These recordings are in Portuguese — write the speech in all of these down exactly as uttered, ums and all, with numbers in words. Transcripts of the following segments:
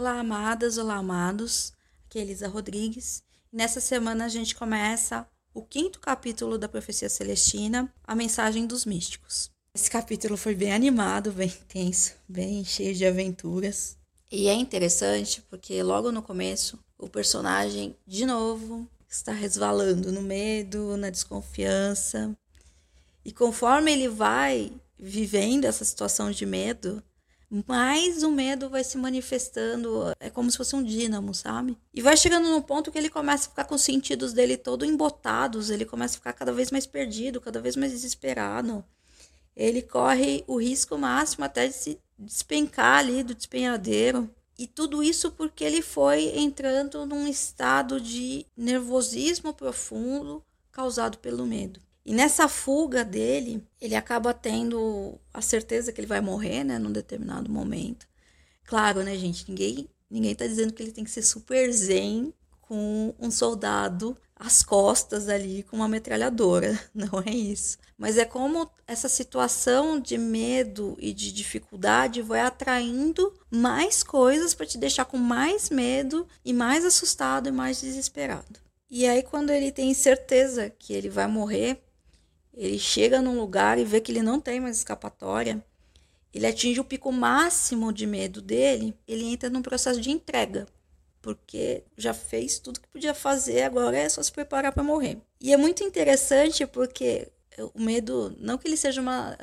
Olá, amadas, olá, amados. Aqui é Elisa Rodrigues. Nessa semana a gente começa o quinto capítulo da Profecia Celestina, A Mensagem dos Místicos. Esse capítulo foi bem animado, bem intenso, bem cheio de aventuras. E é interessante porque logo no começo o personagem, de novo, está resvalando no medo, na desconfiança. E conforme ele vai vivendo essa situação de medo, mas o medo vai se manifestando, é como se fosse um dínamo, sabe? E vai chegando num ponto que ele começa a ficar com os sentidos dele todo embotados, ele começa a ficar cada vez mais perdido, cada vez mais desesperado. Ele corre o risco máximo até de se despencar ali do despenhadeiro. E tudo isso porque ele foi entrando num estado de nervosismo profundo causado pelo medo. E nessa fuga dele, ele acaba tendo a certeza que ele vai morrer, né, num determinado momento. Claro, né, gente, ninguém, ninguém tá dizendo que ele tem que ser super zen com um soldado às costas ali, com uma metralhadora, não é isso. Mas é como essa situação de medo e de dificuldade vai atraindo mais coisas para te deixar com mais medo e mais assustado e mais desesperado. E aí, quando ele tem certeza que ele vai morrer, ele chega num lugar e vê que ele não tem mais escapatória, ele atinge o pico máximo de medo dele, ele entra num processo de entrega, porque já fez tudo que podia fazer, agora é só se preparar para morrer. E é muito interessante porque o medo, não que ele seja uma,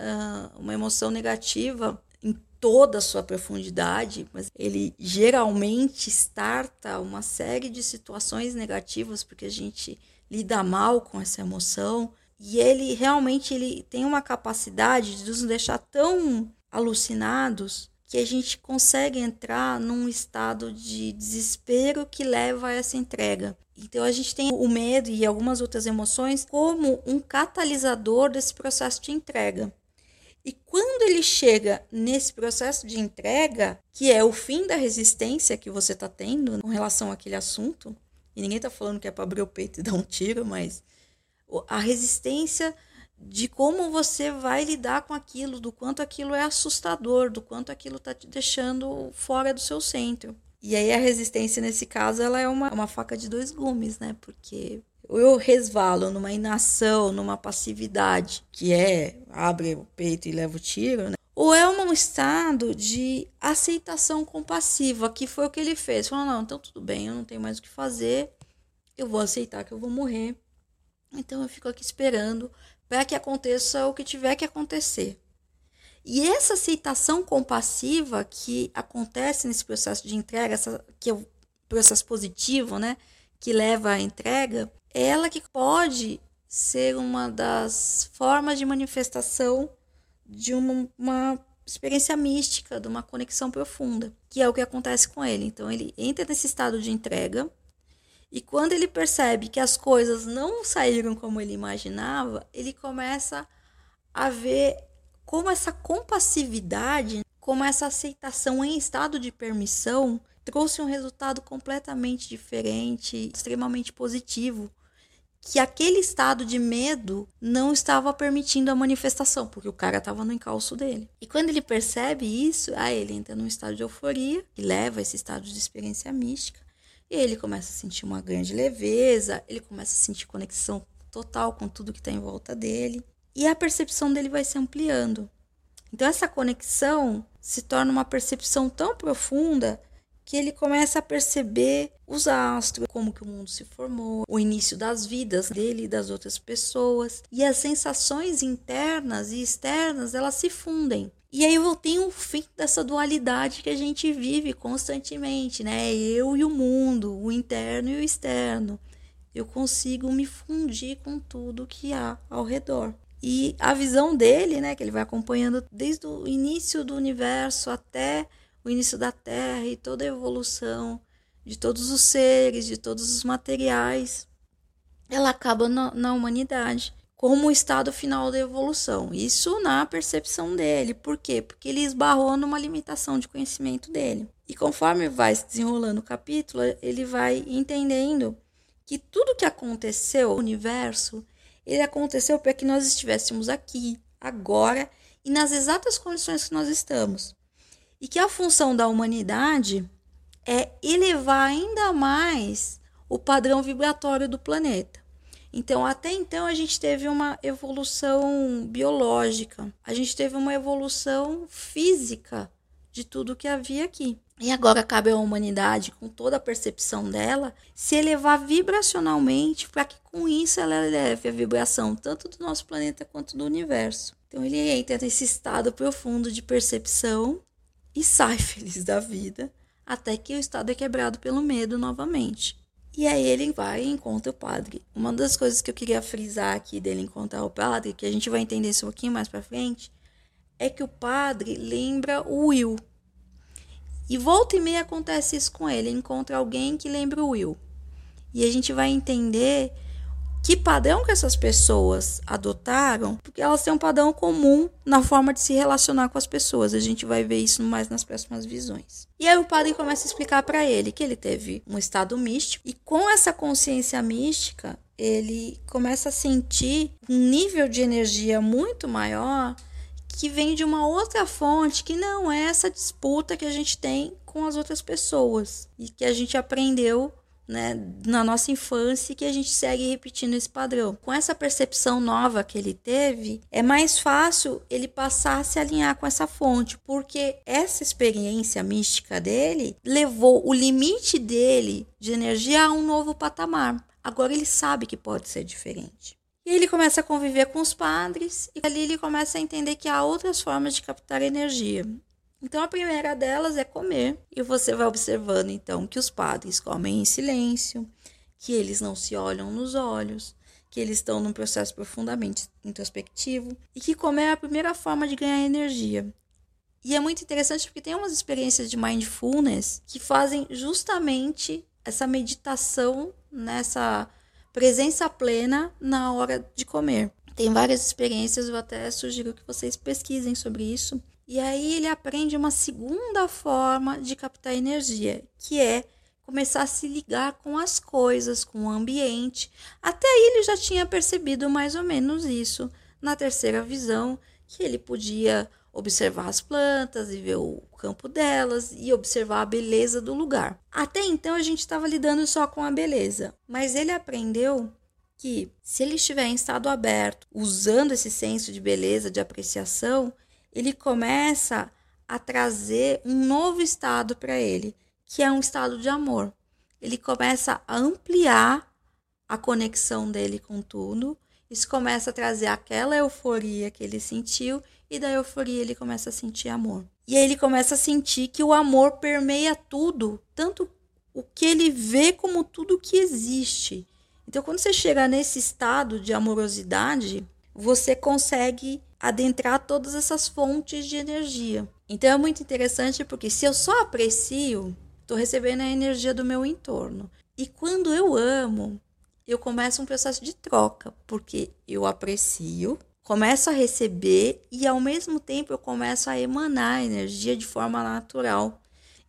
uma emoção negativa em toda a sua profundidade, mas ele geralmente starta uma série de situações negativas, porque a gente lida mal com essa emoção. E ele realmente ele tem uma capacidade de nos deixar tão alucinados que a gente consegue entrar num estado de desespero que leva a essa entrega. Então a gente tem o medo e algumas outras emoções como um catalisador desse processo de entrega. E quando ele chega nesse processo de entrega, que é o fim da resistência que você está tendo com relação àquele assunto, e ninguém está falando que é para abrir o peito e dar um tiro, mas a resistência de como você vai lidar com aquilo, do quanto aquilo é assustador, do quanto aquilo está te deixando fora do seu centro. E aí a resistência, nesse caso, ela é uma, uma faca de dois gumes, né? Porque eu resvalo numa inação, numa passividade, que é abre o peito e leva o tiro, né? Ou é um estado de aceitação compassiva, que foi o que ele fez. Falou, não, então tudo bem, eu não tenho mais o que fazer, eu vou aceitar que eu vou morrer. Então eu fico aqui esperando para que aconteça o que tiver que acontecer. E essa aceitação compassiva que acontece nesse processo de entrega, essa, que é o processo positivo, né, que leva à entrega, é ela que pode ser uma das formas de manifestação de uma, uma experiência mística, de uma conexão profunda, que é o que acontece com ele. Então ele entra nesse estado de entrega, e quando ele percebe que as coisas não saíram como ele imaginava, ele começa a ver como essa compassividade, como essa aceitação em estado de permissão, trouxe um resultado completamente diferente, extremamente positivo, que aquele estado de medo não estava permitindo a manifestação, porque o cara estava no encalço dele. E quando ele percebe isso, aí ele entra num estado de euforia, que leva a esse estado de experiência mística, e ele começa a sentir uma grande leveza, ele começa a sentir conexão total com tudo que está em volta dele. E a percepção dele vai se ampliando. Então essa conexão se torna uma percepção tão profunda que ele começa a perceber os astros, como que o mundo se formou, o início das vidas dele e das outras pessoas. E as sensações internas e externas, elas se fundem. E aí eu tenho o fim dessa dualidade que a gente vive constantemente, né? Eu e o mundo, o interno e o externo. Eu consigo me fundir com tudo que há ao redor. E a visão dele, né, que ele vai acompanhando desde o início do universo até o início da Terra e toda a evolução de todos os seres, de todos os materiais, ela acaba na, na humanidade, como o estado final da evolução. Isso na percepção dele. Por quê? Porque ele esbarrou numa limitação de conhecimento dele. E conforme vai se desenrolando o capítulo, ele vai entendendo que tudo que aconteceu no universo, ele aconteceu para que nós estivéssemos aqui, agora, e nas exatas condições que nós estamos. E que a função da humanidade é elevar ainda mais o padrão vibratório do planeta. Então, até então, a gente teve uma evolução biológica, a gente teve uma evolução física de tudo que havia aqui. E agora cabe à humanidade, com toda a percepção dela, se elevar vibracionalmente para que com isso ela eleve a vibração tanto do nosso planeta quanto do universo. Então ele entra nesse estado profundo de percepção e sai feliz da vida, até que o estado é quebrado pelo medo novamente. E aí ele vai e encontra o padre. Uma das coisas que eu queria frisar aqui dele encontrar o padre, que a gente vai entender isso um pouquinho mais para frente, é que o padre lembra o Will. E volta e meia acontece isso com ele, encontra alguém que lembra o Will. E a gente vai entender que padrão que essas pessoas adotaram, porque elas têm um padrão comum na forma de se relacionar com as pessoas. A gente vai ver isso mais nas próximas visões. E aí o padre começa a explicar para ele que ele teve um estado místico, e com essa consciência mística, ele começa a sentir um nível de energia muito maior, que vem de uma outra fonte, que não é essa disputa que a gente tem com as outras pessoas. E que a gente aprendeu, né, na nossa infância, e que a gente segue repetindo esse padrão. Com essa percepção nova que ele teve, é mais fácil ele passar a se alinhar com essa fonte. Porque essa experiência mística dele levou o limite dele de energia a um novo patamar. Agora ele sabe que pode ser diferente. E ele começa a conviver com os padres, e ali ele começa a entender que há outras formas de captar energia. Então a primeira delas é comer, e você vai observando então que os padres comem em silêncio, que eles não se olham nos olhos, que eles estão num processo profundamente introspectivo, e que comer é a primeira forma de ganhar energia. E é muito interessante porque tem umas experiências de mindfulness que fazem justamente essa meditação nessa presença plena na hora de comer. Tem várias experiências, eu até sugiro que vocês pesquisem sobre isso. E aí ele aprende uma segunda forma de captar energia, que é começar a se ligar com as coisas, com o ambiente. Até aí ele já tinha percebido mais ou menos isso na terceira visão, que ele podia observar as plantas e ver o campo delas e observar a beleza do lugar. Até então a gente estava lidando só com a beleza, mas ele aprendeu que se ele estiver em estado aberto, usando esse senso de beleza, de apreciação, ele começa a trazer um novo estado para ele, que é um estado de amor. Ele começa a ampliar a conexão dele com tudo. Isso começa a trazer aquela euforia que ele sentiu, e da euforia ele começa a sentir amor. E aí ele começa a sentir que o amor permeia tudo, tanto o que ele vê como tudo que existe. Então, quando você chega nesse estado de amorosidade, você consegue adentrar todas essas fontes de energia. Então, é muito interessante porque se eu só aprecio, estou recebendo a energia do meu entorno. E quando eu amo, eu começo um processo de troca, porque eu aprecio, começo a receber e ao mesmo tempo eu começo a emanar energia de forma natural.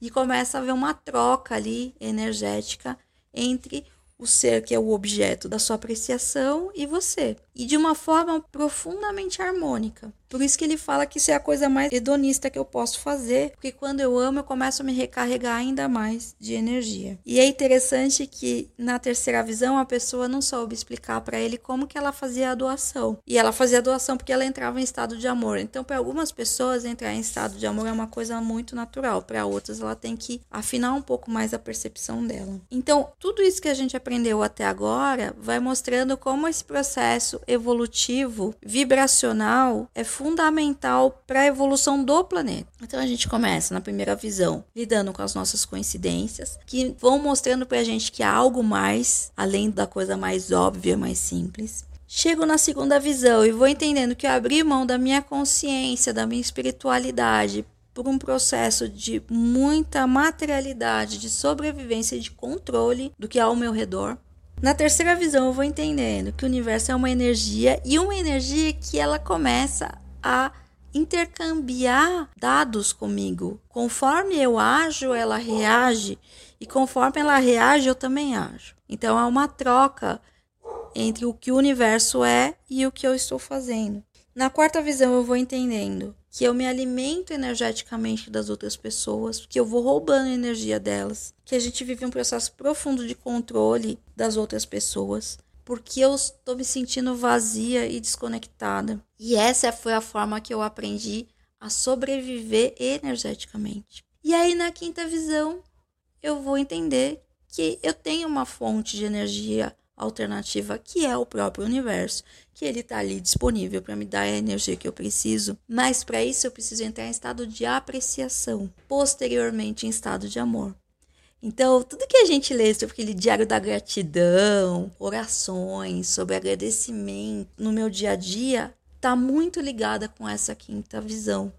E começa a haver uma troca ali energética entre o ser que é o objeto da sua apreciação e você. E de uma forma profundamente harmônica. Por isso que ele fala que isso é a coisa mais hedonista que eu posso fazer, porque quando eu amo eu começo a me recarregar ainda mais de energia. E é interessante que na terceira visão a pessoa não soube explicar para ele como que ela fazia a doação. E ela fazia a doação porque ela entrava em estado de amor. Então para algumas pessoas entrar em estado de amor é uma coisa muito natural, para outras ela tem que afinar um pouco mais a percepção dela. Então tudo isso que a gente aprendeu até agora vai mostrando como esse processo evolutivo, vibracional, é fundamental para a evolução do planeta. Então a gente começa na primeira visão, lidando com as nossas coincidências, que vão mostrando para a gente que há algo mais, além da coisa mais óbvia, mais simples. Chego na segunda visão e vou entendendo que eu abri mão da minha consciência, da minha espiritualidade, por um processo de muita materialidade, de sobrevivência e de controle do que há ao meu redor. Na terceira visão eu vou entendendo que o universo é uma energia, e uma energia que ela começa a intercambiar dados comigo. Conforme eu ajo, ela reage, e conforme ela reage, eu também ajo. Então há uma troca entre o que o universo é e o que eu estou fazendo. Na quarta visão eu vou entendendo que eu me alimento energeticamente das outras pessoas, que eu vou roubando a energia delas, que a gente vive um processo profundo de controle das outras pessoas, porque eu estou me sentindo vazia e desconectada. E essa foi a forma que eu aprendi a sobreviver energeticamente. E aí, na quinta visão, eu vou entender que eu tenho uma fonte de energia alternativa, que é o próprio universo, que ele está ali disponível para me dar a energia que eu preciso, mas para isso eu preciso entrar em estado de apreciação, posteriormente em estado de amor. Então, tudo que a gente lê sobre aquele diário da gratidão, orações, sobre agradecimento no meu dia a dia, está muito ligada com essa quinta visão.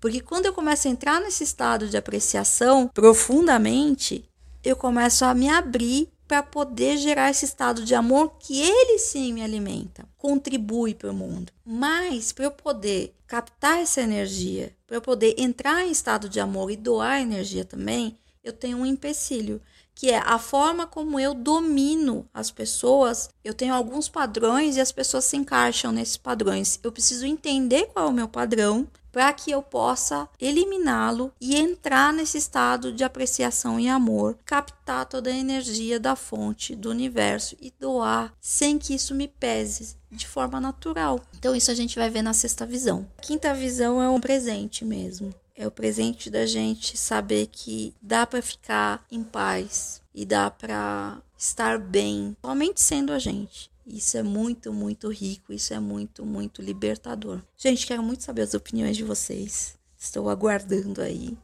Porque quando eu começo a entrar nesse estado de apreciação profundamente, eu começo a me abrir para poder gerar esse estado de amor que ele sim me alimenta, contribui para o mundo. Mas para eu poder captar essa energia, para eu poder entrar em estado de amor e doar energia também, eu tenho um empecilho, que é a forma como eu domino as pessoas. Eu tenho alguns padrões e as pessoas se encaixam nesses padrões. Eu preciso entender qual é o meu padrão para que eu possa eliminá-lo e entrar nesse estado de apreciação e amor, captar toda a energia da fonte do universo e doar sem que isso me pese de forma natural. Então isso a gente vai ver na sexta visão. A quinta visão é um presente mesmo. É o presente da gente saber que dá para ficar em paz e dá para estar bem, somente sendo a gente. Isso é muito, muito rico, isso é muito, muito libertador. Gente, quero muito saber as opiniões de vocês. Estou aguardando aí.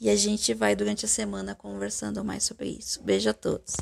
E a gente vai, durante a semana, conversando mais sobre isso. Beijo a todos.